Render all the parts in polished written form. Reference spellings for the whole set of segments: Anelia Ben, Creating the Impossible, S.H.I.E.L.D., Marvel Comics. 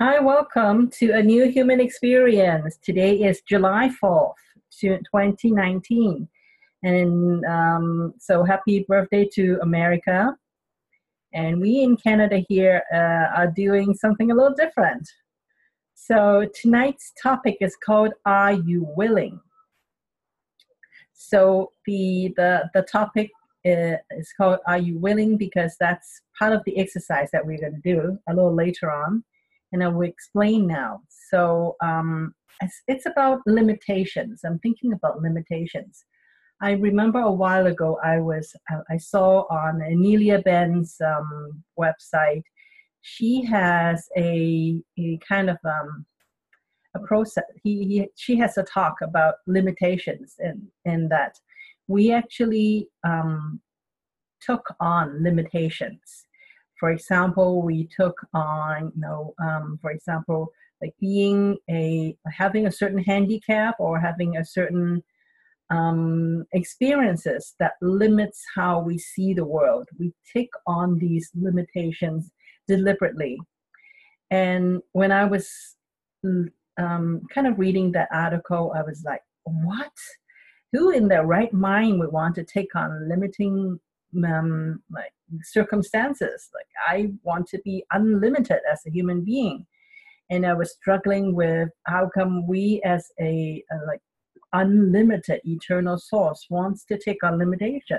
Hi, welcome to A New Human Experience. Today is July 4th, 2019. And so happy birthday to America. And we in Canada here are doing something a little different. So tonight's topic is called, Are You Willing? So the topic is called, Are You Willing? Because that's part of the exercise that we're going to do a little later on. And I will explain now. So it's about limitations. I'm thinking about limitations. I remember a while ago I saw on Anelia Ben's website, she has a kind of a process. She has a talk about limitations, and that we actually took on limitations. For example, we took on, for example, like being having a certain handicap or having a certain experiences that limits how we see the world. We take on these limitations deliberately. And when I was kind of reading that article, I was like, what? Who in their right mind would want to take on limiting like circumstances? Like, I want to be unlimited as a human being, and I was struggling with how come we as a like unlimited eternal source wants to take on limitation.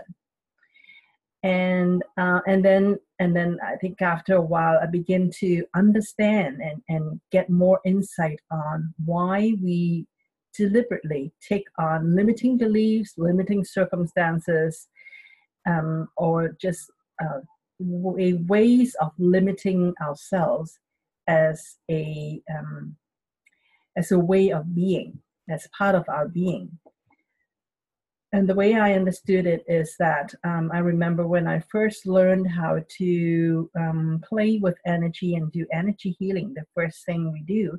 And then I think after a while I begin to understand and get more insight on why we deliberately take on limiting beliefs, limiting circumstances, or just ways of limiting ourselves as a way of being, as part of our being. And the way I understood it is that I remember when I first learned how to play with energy and do energy healing, the first thing we do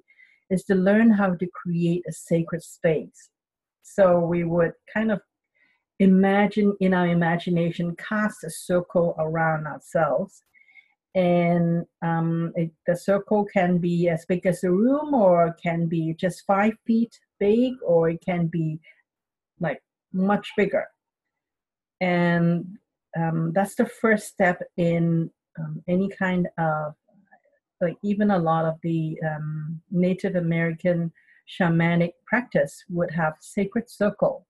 is to learn how to create a sacred space. So we would kind of imagine, in our imagination, cast a circle around ourselves, and the circle can be as big as a room, or it can be just 5 feet big, or it can be like much bigger. And that's the first step in any kind of, like, even a lot of the Native American shamanic practice would have sacred circle.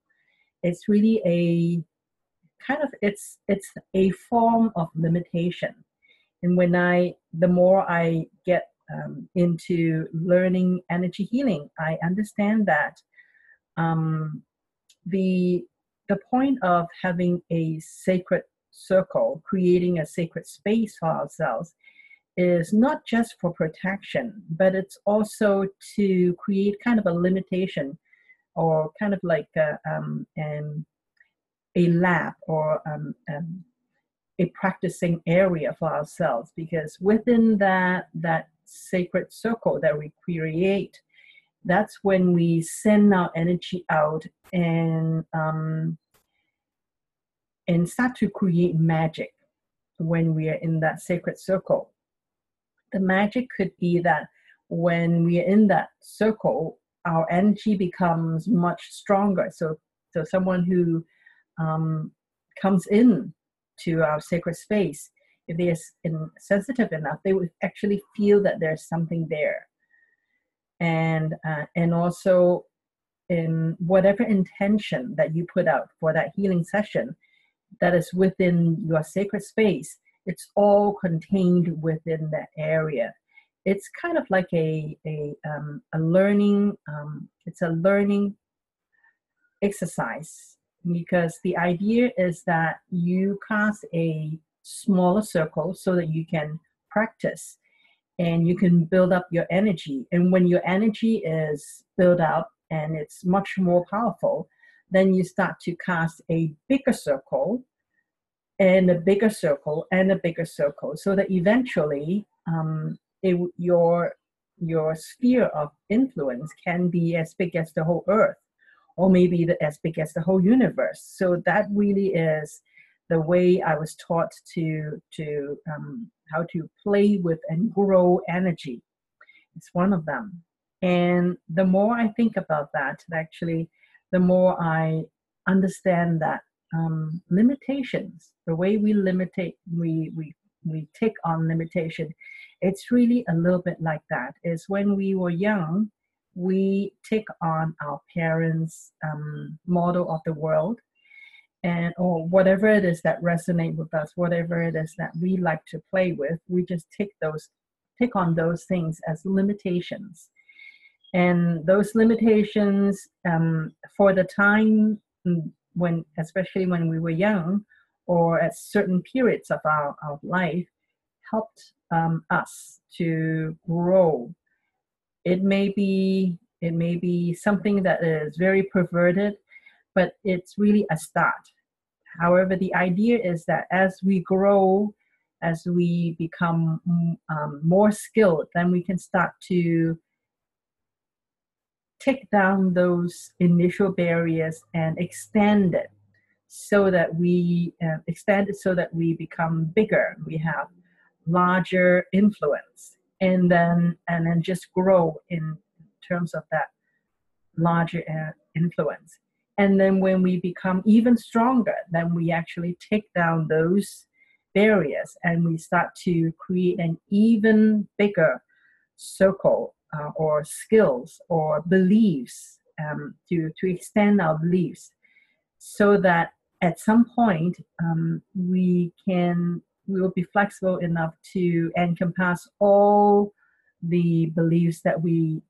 It's really a kind of, it's a form of limitation. And when the more I get into learning energy healing, I understand that the point of having a sacred circle, creating a sacred space for ourselves, is not just for protection, but it's also to create kind of a limitation, or kind of like a lab, or a practicing area for ourselves, because within that sacred circle that we create, that's when we send our energy out and start to create magic when we are in that sacred circle. The magic could be that when we are in that circle, our energy becomes much stronger. So someone who comes in to our sacred space, if they are sensitive enough, they would actually feel that there's something there. And also, in whatever intention that you put out for that healing session, that is within your sacred space, it's all contained within that area. It's kind of like a learning, it's a learning exercise, because the idea is that you cast a smaller circle so that you can practice and you can build up your energy. And when your energy is built up and it's much more powerful, then you start to cast a bigger circle and a bigger circle and a bigger circle, so that eventually, your sphere of influence can be as big as the whole earth, or maybe as big as the whole universe. So that really is the way I was taught to how to play with and grow energy. is one of them. And the more I think about that, actually, the more I understand that limitations, the way we limitate, we take on limitation, it's really a little bit like that. It's when we were young, we take on our parents' model of the world, and or whatever it is that resonates with us, whatever it is that we like to play with, we just take on those things as limitations. And those limitations, for the time when, especially when we were young, or at certain periods of our life, helped us to grow. It may be something that is very perverted, but it's really a start. However, the idea is that as we grow, as we become more skilled, then we can start to take down those initial barriers and extend it, so that we become bigger. We have larger influence, and then just grow in terms of that larger influence. And then when we become even stronger, then we actually take down those barriers and we start to create an even bigger circle or skills or beliefs, to extend our beliefs, so that at some point we will be flexible enough to encompass all the beliefs that we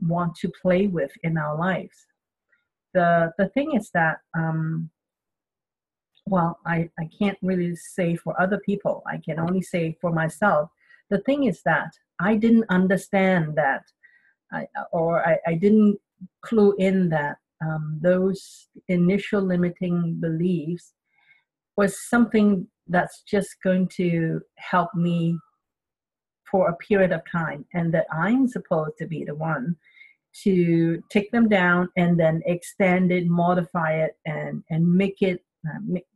want to play with in our lives. The thing is that, well, I can't really say for other people. I can only say for myself. The thing is that I didn't understand that, I didn't clue in that those initial limiting beliefs was something that's just going to help me for a period of time, and that I'm supposed to be the one to take them down and then extend it, modify it, and make it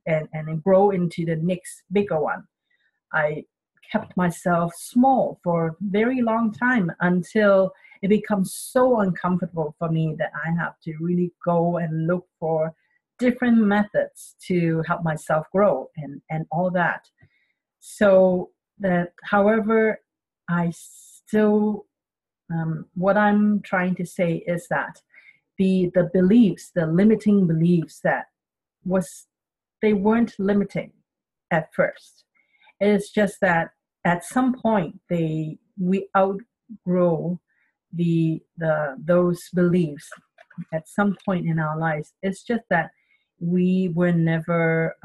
and grow into the next bigger one. I kept myself small for a very long time until it becomes so uncomfortable for me that I have to really go and look for different methods to help myself grow and all that. So that, however, I still, what I'm trying to say is that the beliefs, the limiting beliefs that they weren't limiting at first. It's just that at some point we outgrow those beliefs at some point in our lives. It's just that we were never,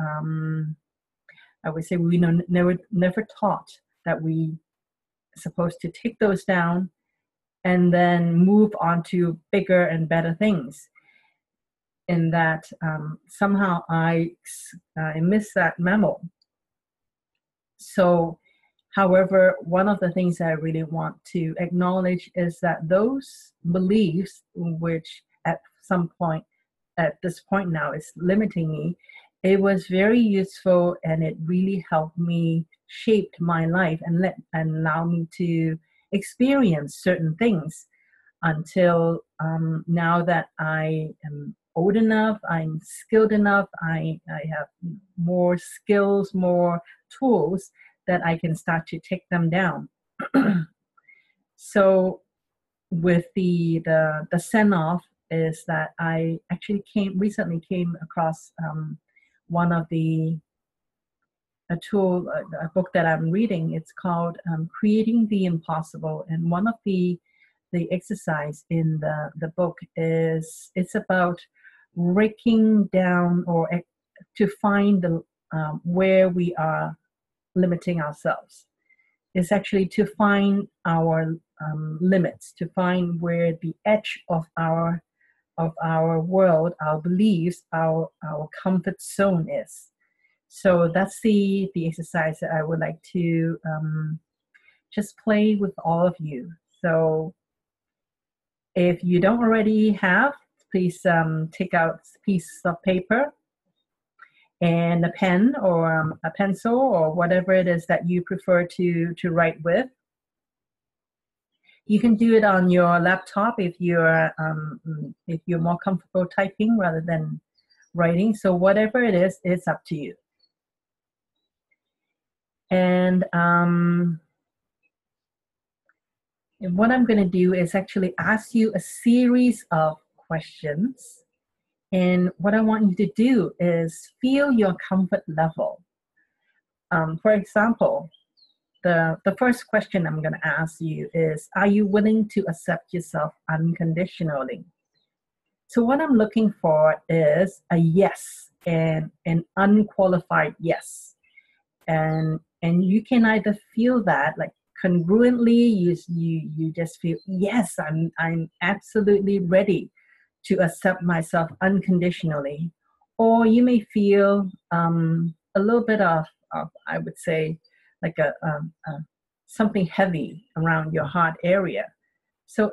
I would say we never taught that we are supposed to take those down and then move on to bigger and better things. In that, somehow I missed that memo. So, however, one of the things I really want to acknowledge is that those beliefs, which at some point, at this point now, is limiting me, it was very useful, and it really helped me shape my life and allow me to experience certain things until now that I am old enough, I'm skilled enough, I have more skills, more tools, that I can start to take them down. So with the send-off is that I actually recently came across one of a book that I'm reading. It's called Creating the Impossible. And one of the exercise in the book is, it's about breaking down or to find where we are limiting ourselves. It's actually to find our limits, to find where the edge of our world, our beliefs, our comfort zone is. So that's the exercise that I would like to just play with all of you. So if you don't already have, please take out a piece of paper and a pen or a pencil or whatever it is that you prefer to write with. You can do it on your laptop if you're more comfortable typing rather than writing. So whatever it is, it's up to you. And what I'm going to do is actually ask you a series of questions. And what I want you to do is feel your comfort level. For example, the first question I'm going to ask you is, are you willing to accept yourself unconditionally? So what I'm looking for is a yes, and an unqualified yes. And you can either feel that, like, congruently, you just feel, yes, I'm absolutely ready to accept myself unconditionally. Or you may feel a little bit of, I would say, like something heavy around your heart area. So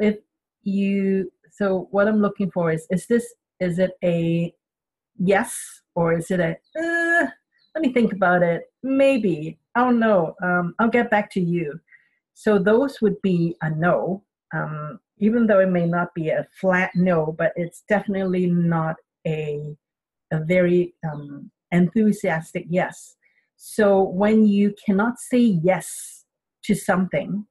so what I'm looking for is it a yes, or is it a, let me think about it, maybe, I don't know, I'll get back to you. So those would be a no, even though it may not be a flat no, but it's definitely not a very enthusiastic yes. So when you cannot say yes to something,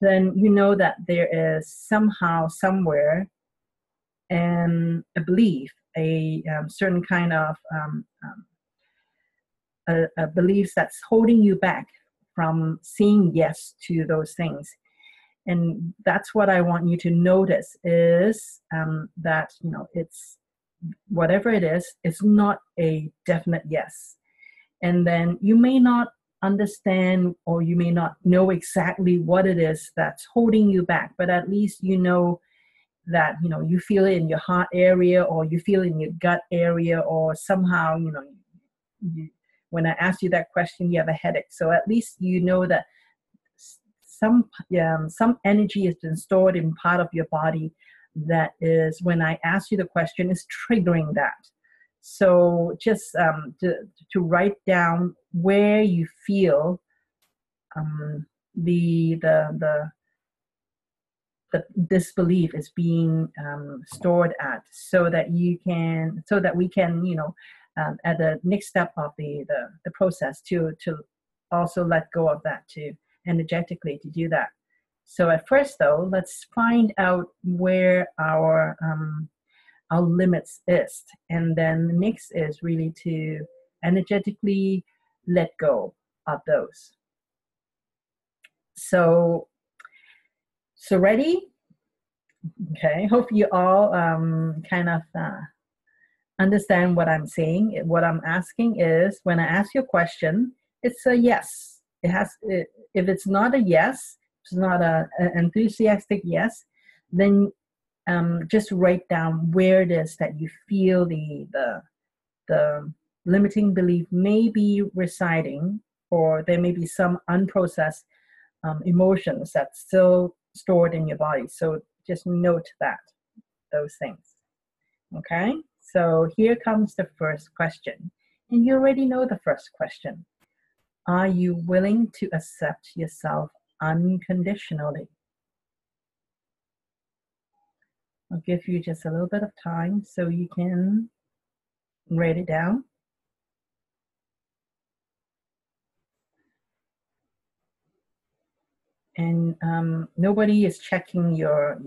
then you know that there is somehow, somewhere, a belief, a certain kind of a belief that's holding you back from saying yes to those things. And that's what I want you to notice is that, you know, it's whatever it is, it's not a definite yes. And then you may not understand, or you may not know exactly what it is that's holding you back, but at least you know that, you know, you feel it in your heart area, or you feel it in your gut area, or somehow, you know, when I ask you that question, you have a headache. So at least you know that some energy has been stored in part of your body that is, when I ask you the question, is triggering that. So just to write down where you feel the disbelief is being stored at, so that you can, so that we can, you know, at the next step of the process to also let go of that too. Energetically to do that. So at first though, let's find out where our limits is, and then the next is really to energetically let go of those. So ready? Okay, hope you all kind of understand what I'm saying. What I'm asking is, when I ask you a question, it's a yes. It has, if it's not a yes, it's not an enthusiastic yes, then just write down where it is that you feel the limiting belief may be residing, or there may be some unprocessed emotions that's still stored in your body. So just note that, those things. Okay, so here comes the first question. And you already know the first question. Are you willing to accept yourself unconditionally? I'll give you just a little bit of time so you can write it down. And nobody is checking your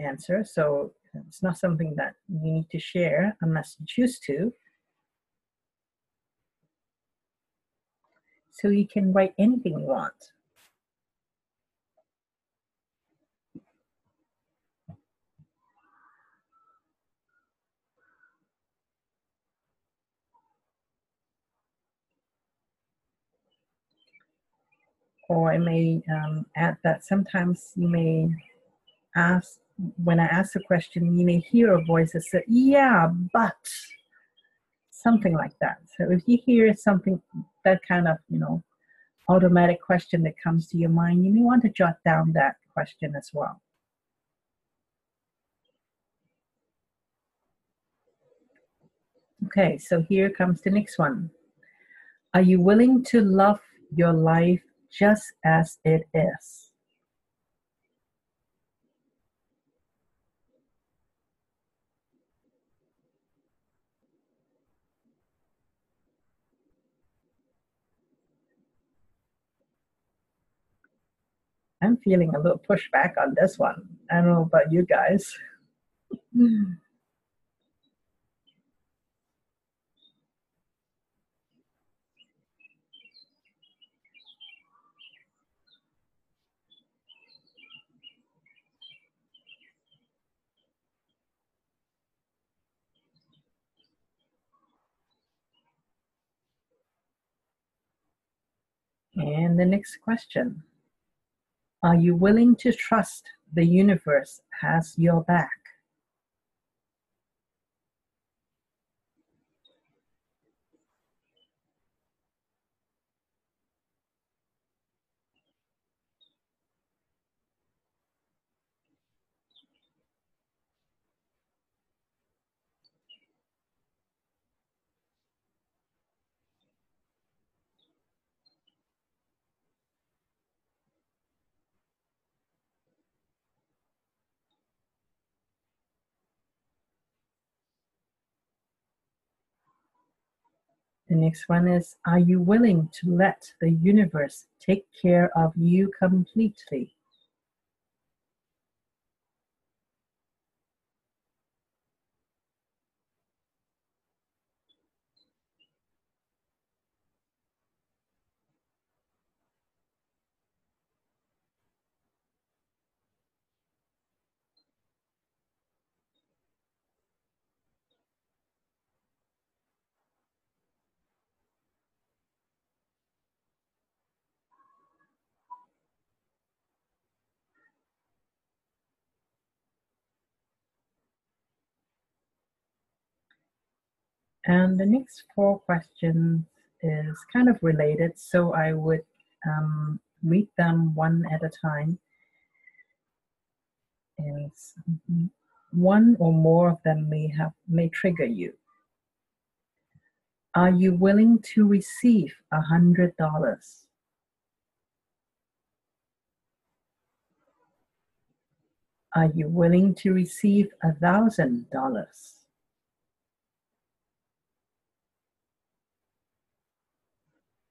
answer, so it's not something that you need to share unless you choose to. So you can write anything you want. Or I may add that sometimes you may ask, when I ask a question, you may hear a voice that says, yeah, but, something like that. So if you hear something, that kind of, you know, automatic question that comes to your mind, you may want to jot down that question as well. Okay, so here comes the next one. Are you willing to love your life just as it is? I'm feeling a little pushback on this one. I don't know about you guys. And the next question, are you willing to trust the universe has your back? The next one is, are you willing to let the universe take care of you completely? And the next four questions is kind of related, so I would read them one at a time. And one or more of them may trigger you. Are you willing to receive $100? Are you willing to receive $1,000?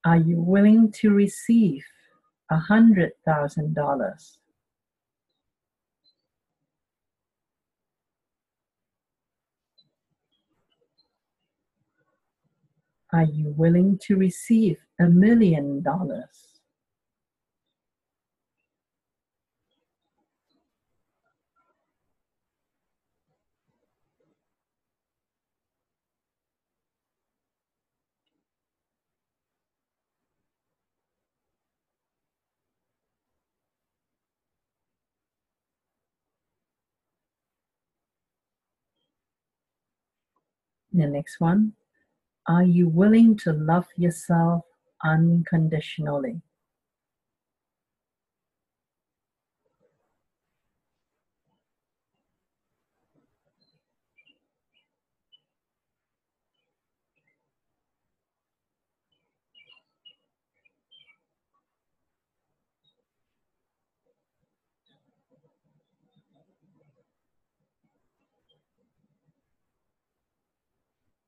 Are you willing to receive $100,000? Are you willing to receive $1,000,000? The next one, are you willing to love yourself unconditionally?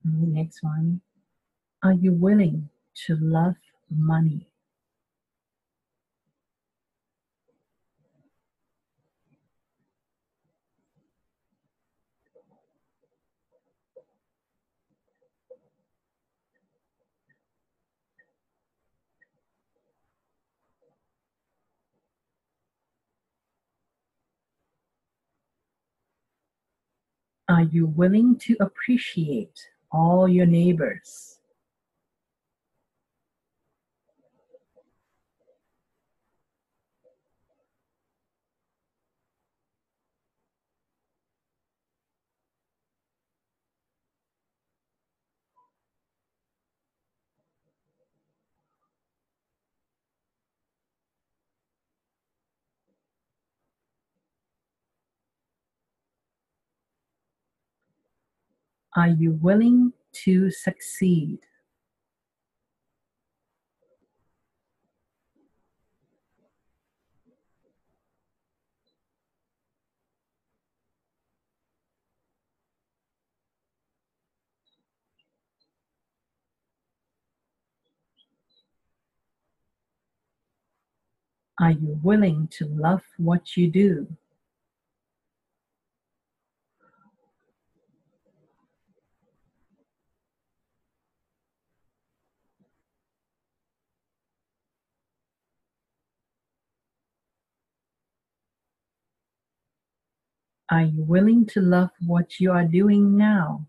The next one, are you willing to love money? Are you willing to appreciate all your neighbors? Are you willing to succeed? Are you willing to love what you do? Are you willing to love what you are doing now?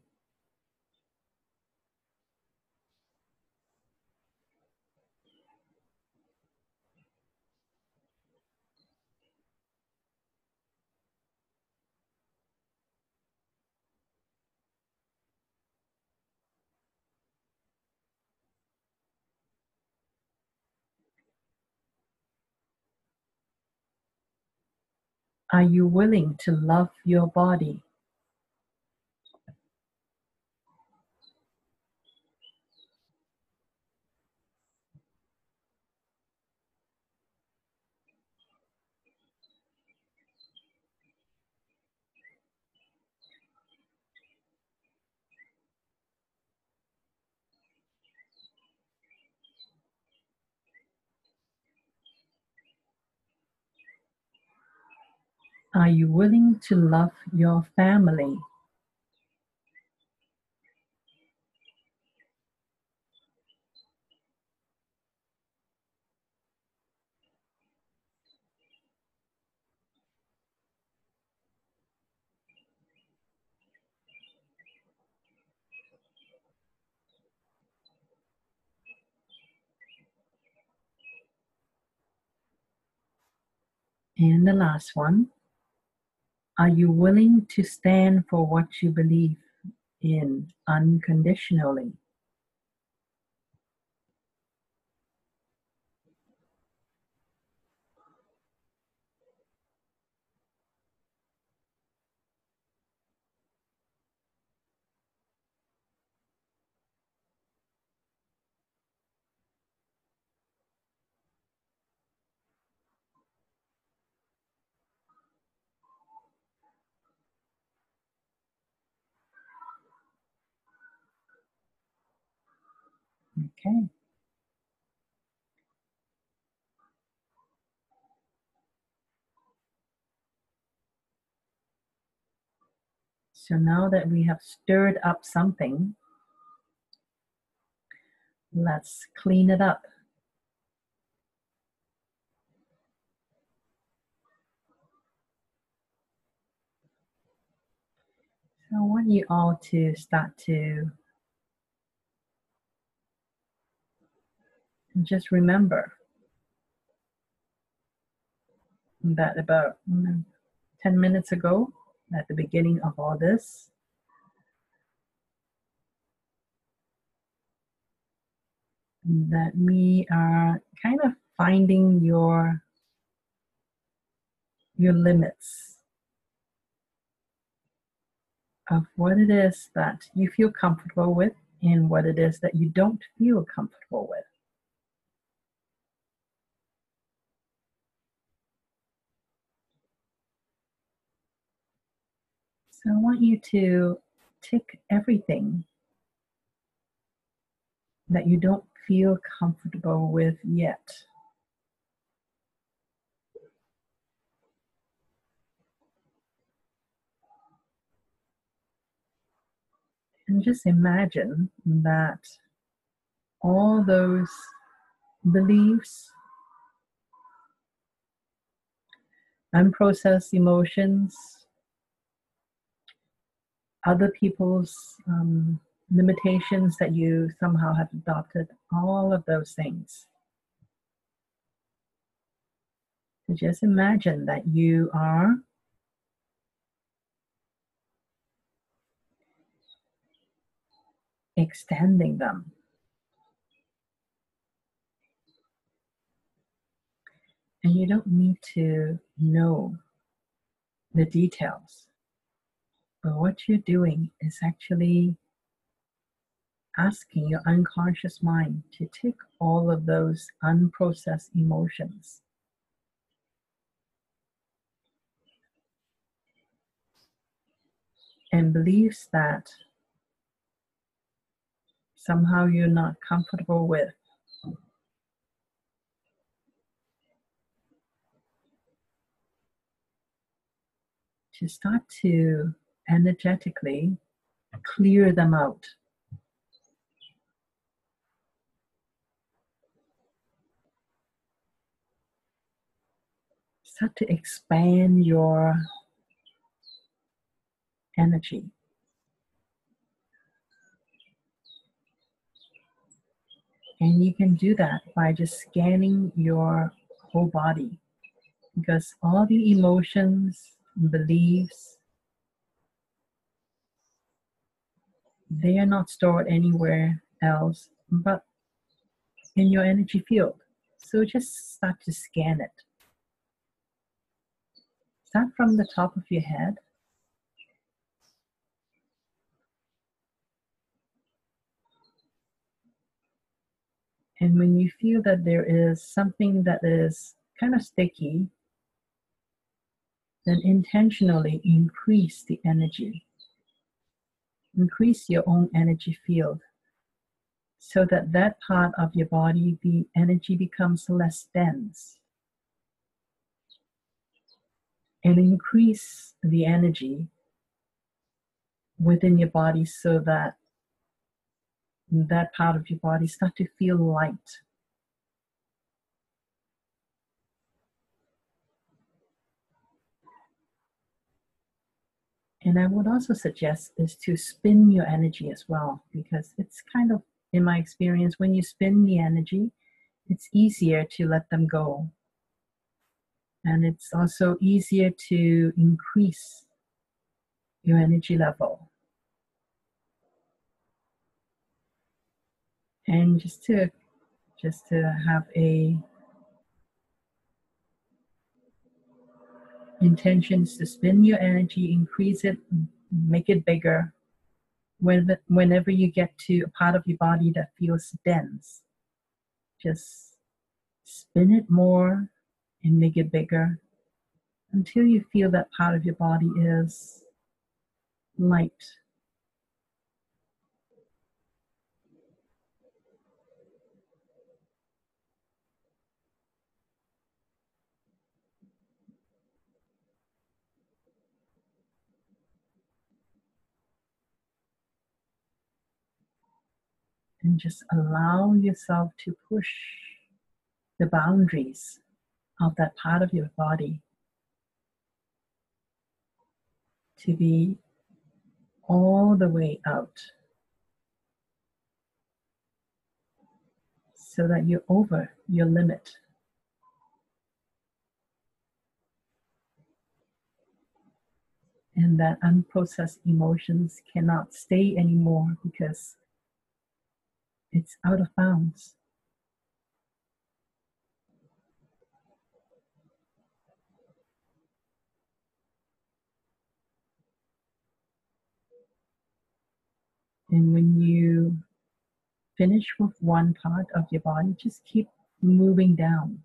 Are you willing to love your body? Are you willing to love your family? And the last one. Are you willing to stand for what you believe in unconditionally? Okay. So now that we have stirred up something, let's clean it up. So I want you all to start to just remember that about 10 minutes ago, at the beginning of all this, that we are kind of finding your limits of what it is that you feel comfortable with and what it is that you don't feel comfortable with. So I want you to tick everything that you don't feel comfortable with yet. And just imagine that all those beliefs, unprocessed emotions, other people's limitations that you somehow have adopted, all of those things. So just imagine that you are extending them. And you don't need to know the details. But what you're doing is actually asking your unconscious mind to take all of those unprocessed emotions and beliefs that somehow you're not comfortable with, you start to energetically clear them out. Start to expand your energy. And you can do that by just scanning your whole body, because all the emotions, beliefs, they are not stored anywhere else but in your energy field. So just start to scan it. Start from the top of your head. And when you feel that there is something that is kind of sticky, then intentionally increase the energy. Increase your own energy field so that that part of your body, the energy becomes less dense. And increase the energy within your body so that that part of your body starts to feel light. And I would also suggest is to spin your energy as well, because it's kind of, in my experience, when you spin the energy, it's easier to let them go. And it's also easier to increase your energy level. And just to have an intentions to spin your energy, increase it, make it bigger, whenever you get to a part of your body that feels dense, just spin it more and make it bigger until you feel that part of your body is light. And just allow yourself to push the boundaries of that part of your body to be all the way out, so that you're over your limit. And that unprocessed emotions cannot stay anymore because it's out of bounds. And when you finish with one part of your body, just keep moving down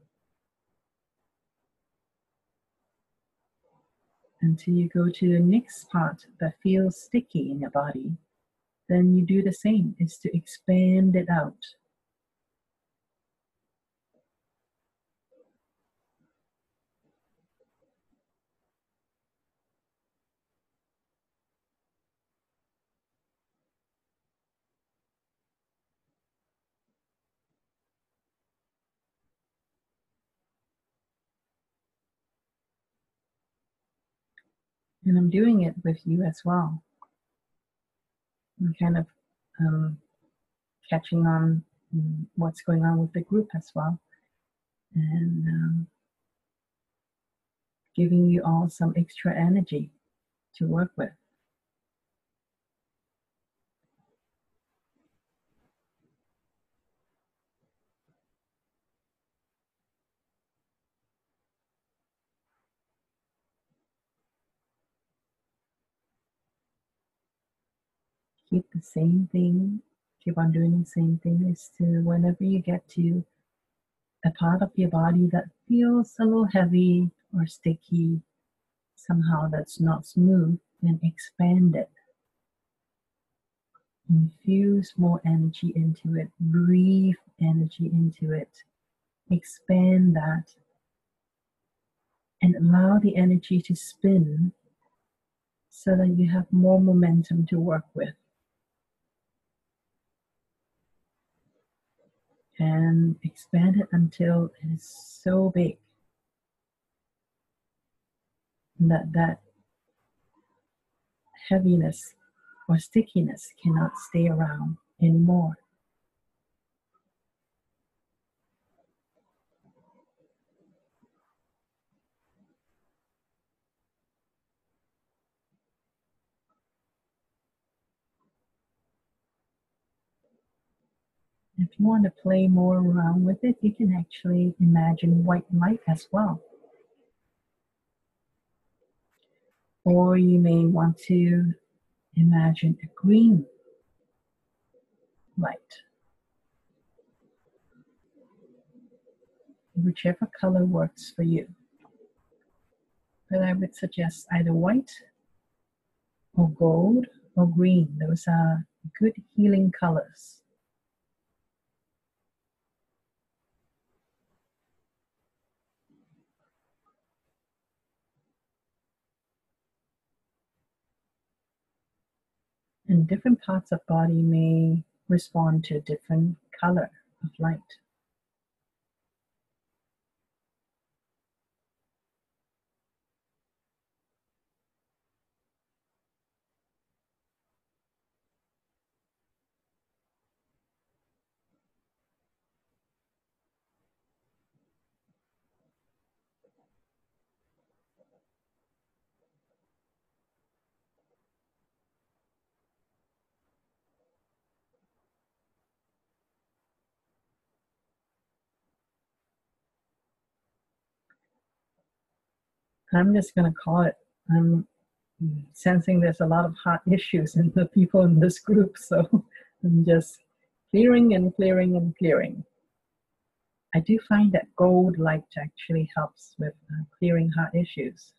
until you go to the next part that feels sticky in your body. Then you do the same, is to expand it out. And I'm doing it with you as well. I'm kind of catching on what's going on with the group as well, and giving you all some extra energy to work with. Keep the same thing, keep on doing the same thing, is to whenever you get to a part of your body that feels a little heavy or sticky, somehow that's not smooth, then expand it. Infuse more energy into it, breathe energy into it, expand that, and allow the energy to spin so that you have more momentum to work with. And expand it until it is so big that that heaviness or stickiness cannot stay around anymore. If you want to play more around with it, you can actually imagine white light as well. Or you may want to imagine a green light. Whichever color works for you. But I would suggest either white or gold or green. Those are good healing colors. And different parts of body may respond to a different color of light. I'm just going to call it, I'm sensing there's a lot of heart issues in the people in this group, so I'm just clearing and clearing and clearing. I do find that gold light actually helps with clearing heart issues.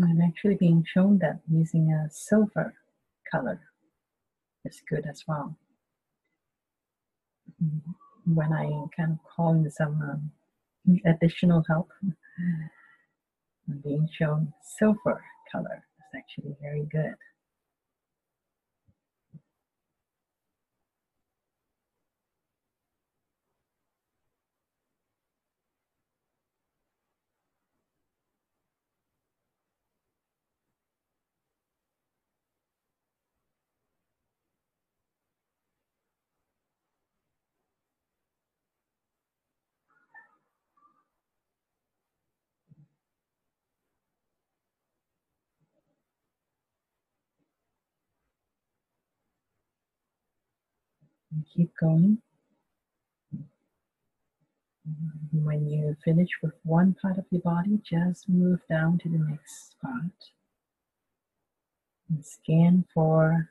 I'm actually being shown that using a silver color is good as well. When I kind of call in some additional help, I'm being shown silver color is actually very good. And keep going. When you finish with one part of your body, just move down to the next spot and scan for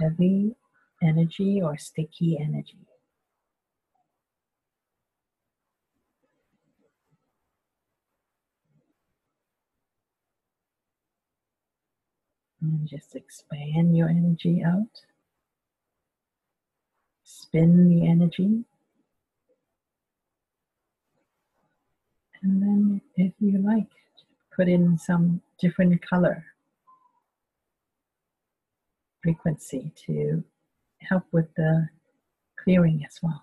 heavy energy or sticky energy. And just expand your energy out. Spin the energy, and then if you like, put in some different color frequency to help with the clearing as well.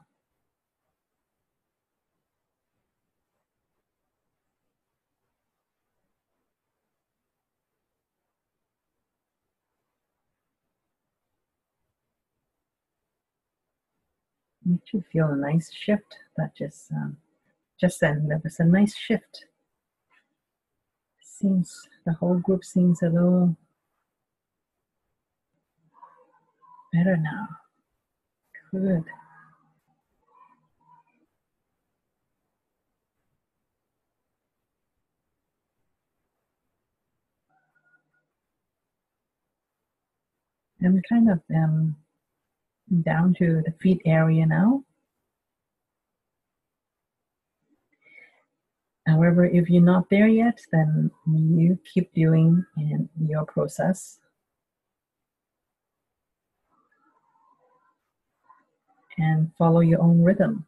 You should feel a nice shift. That just then there was a nice shift. Seems the whole group seems a little better now. Good. I'm kind of down to the feet area now. However, if you're not there yet, then you keep doing in your process. And follow your own rhythm.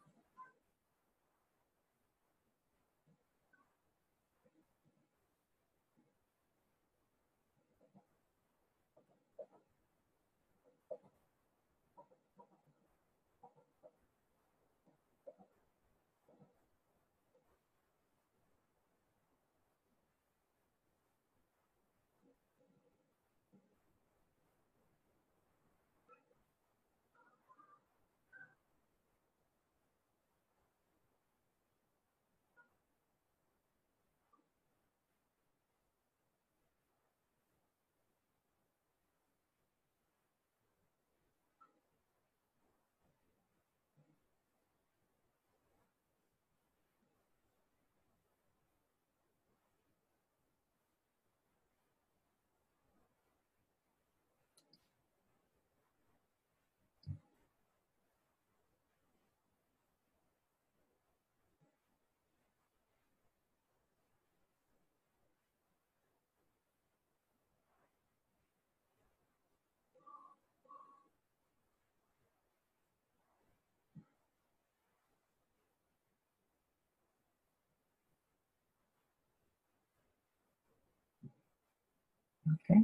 Okay,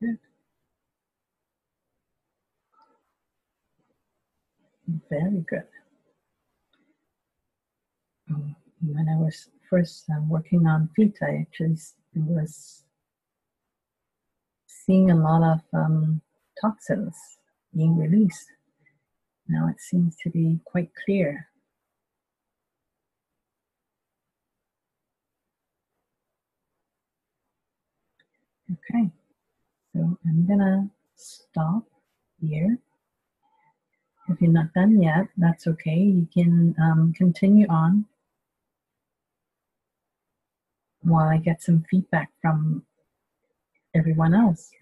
good. Very good. When I was first working on feet, I actually was seeing a lot of toxins being released. Now it seems to be quite clear. Okay, so I'm gonna stop here. If you're not done yet, that's okay. You can continue on while I get some feedback from everyone else.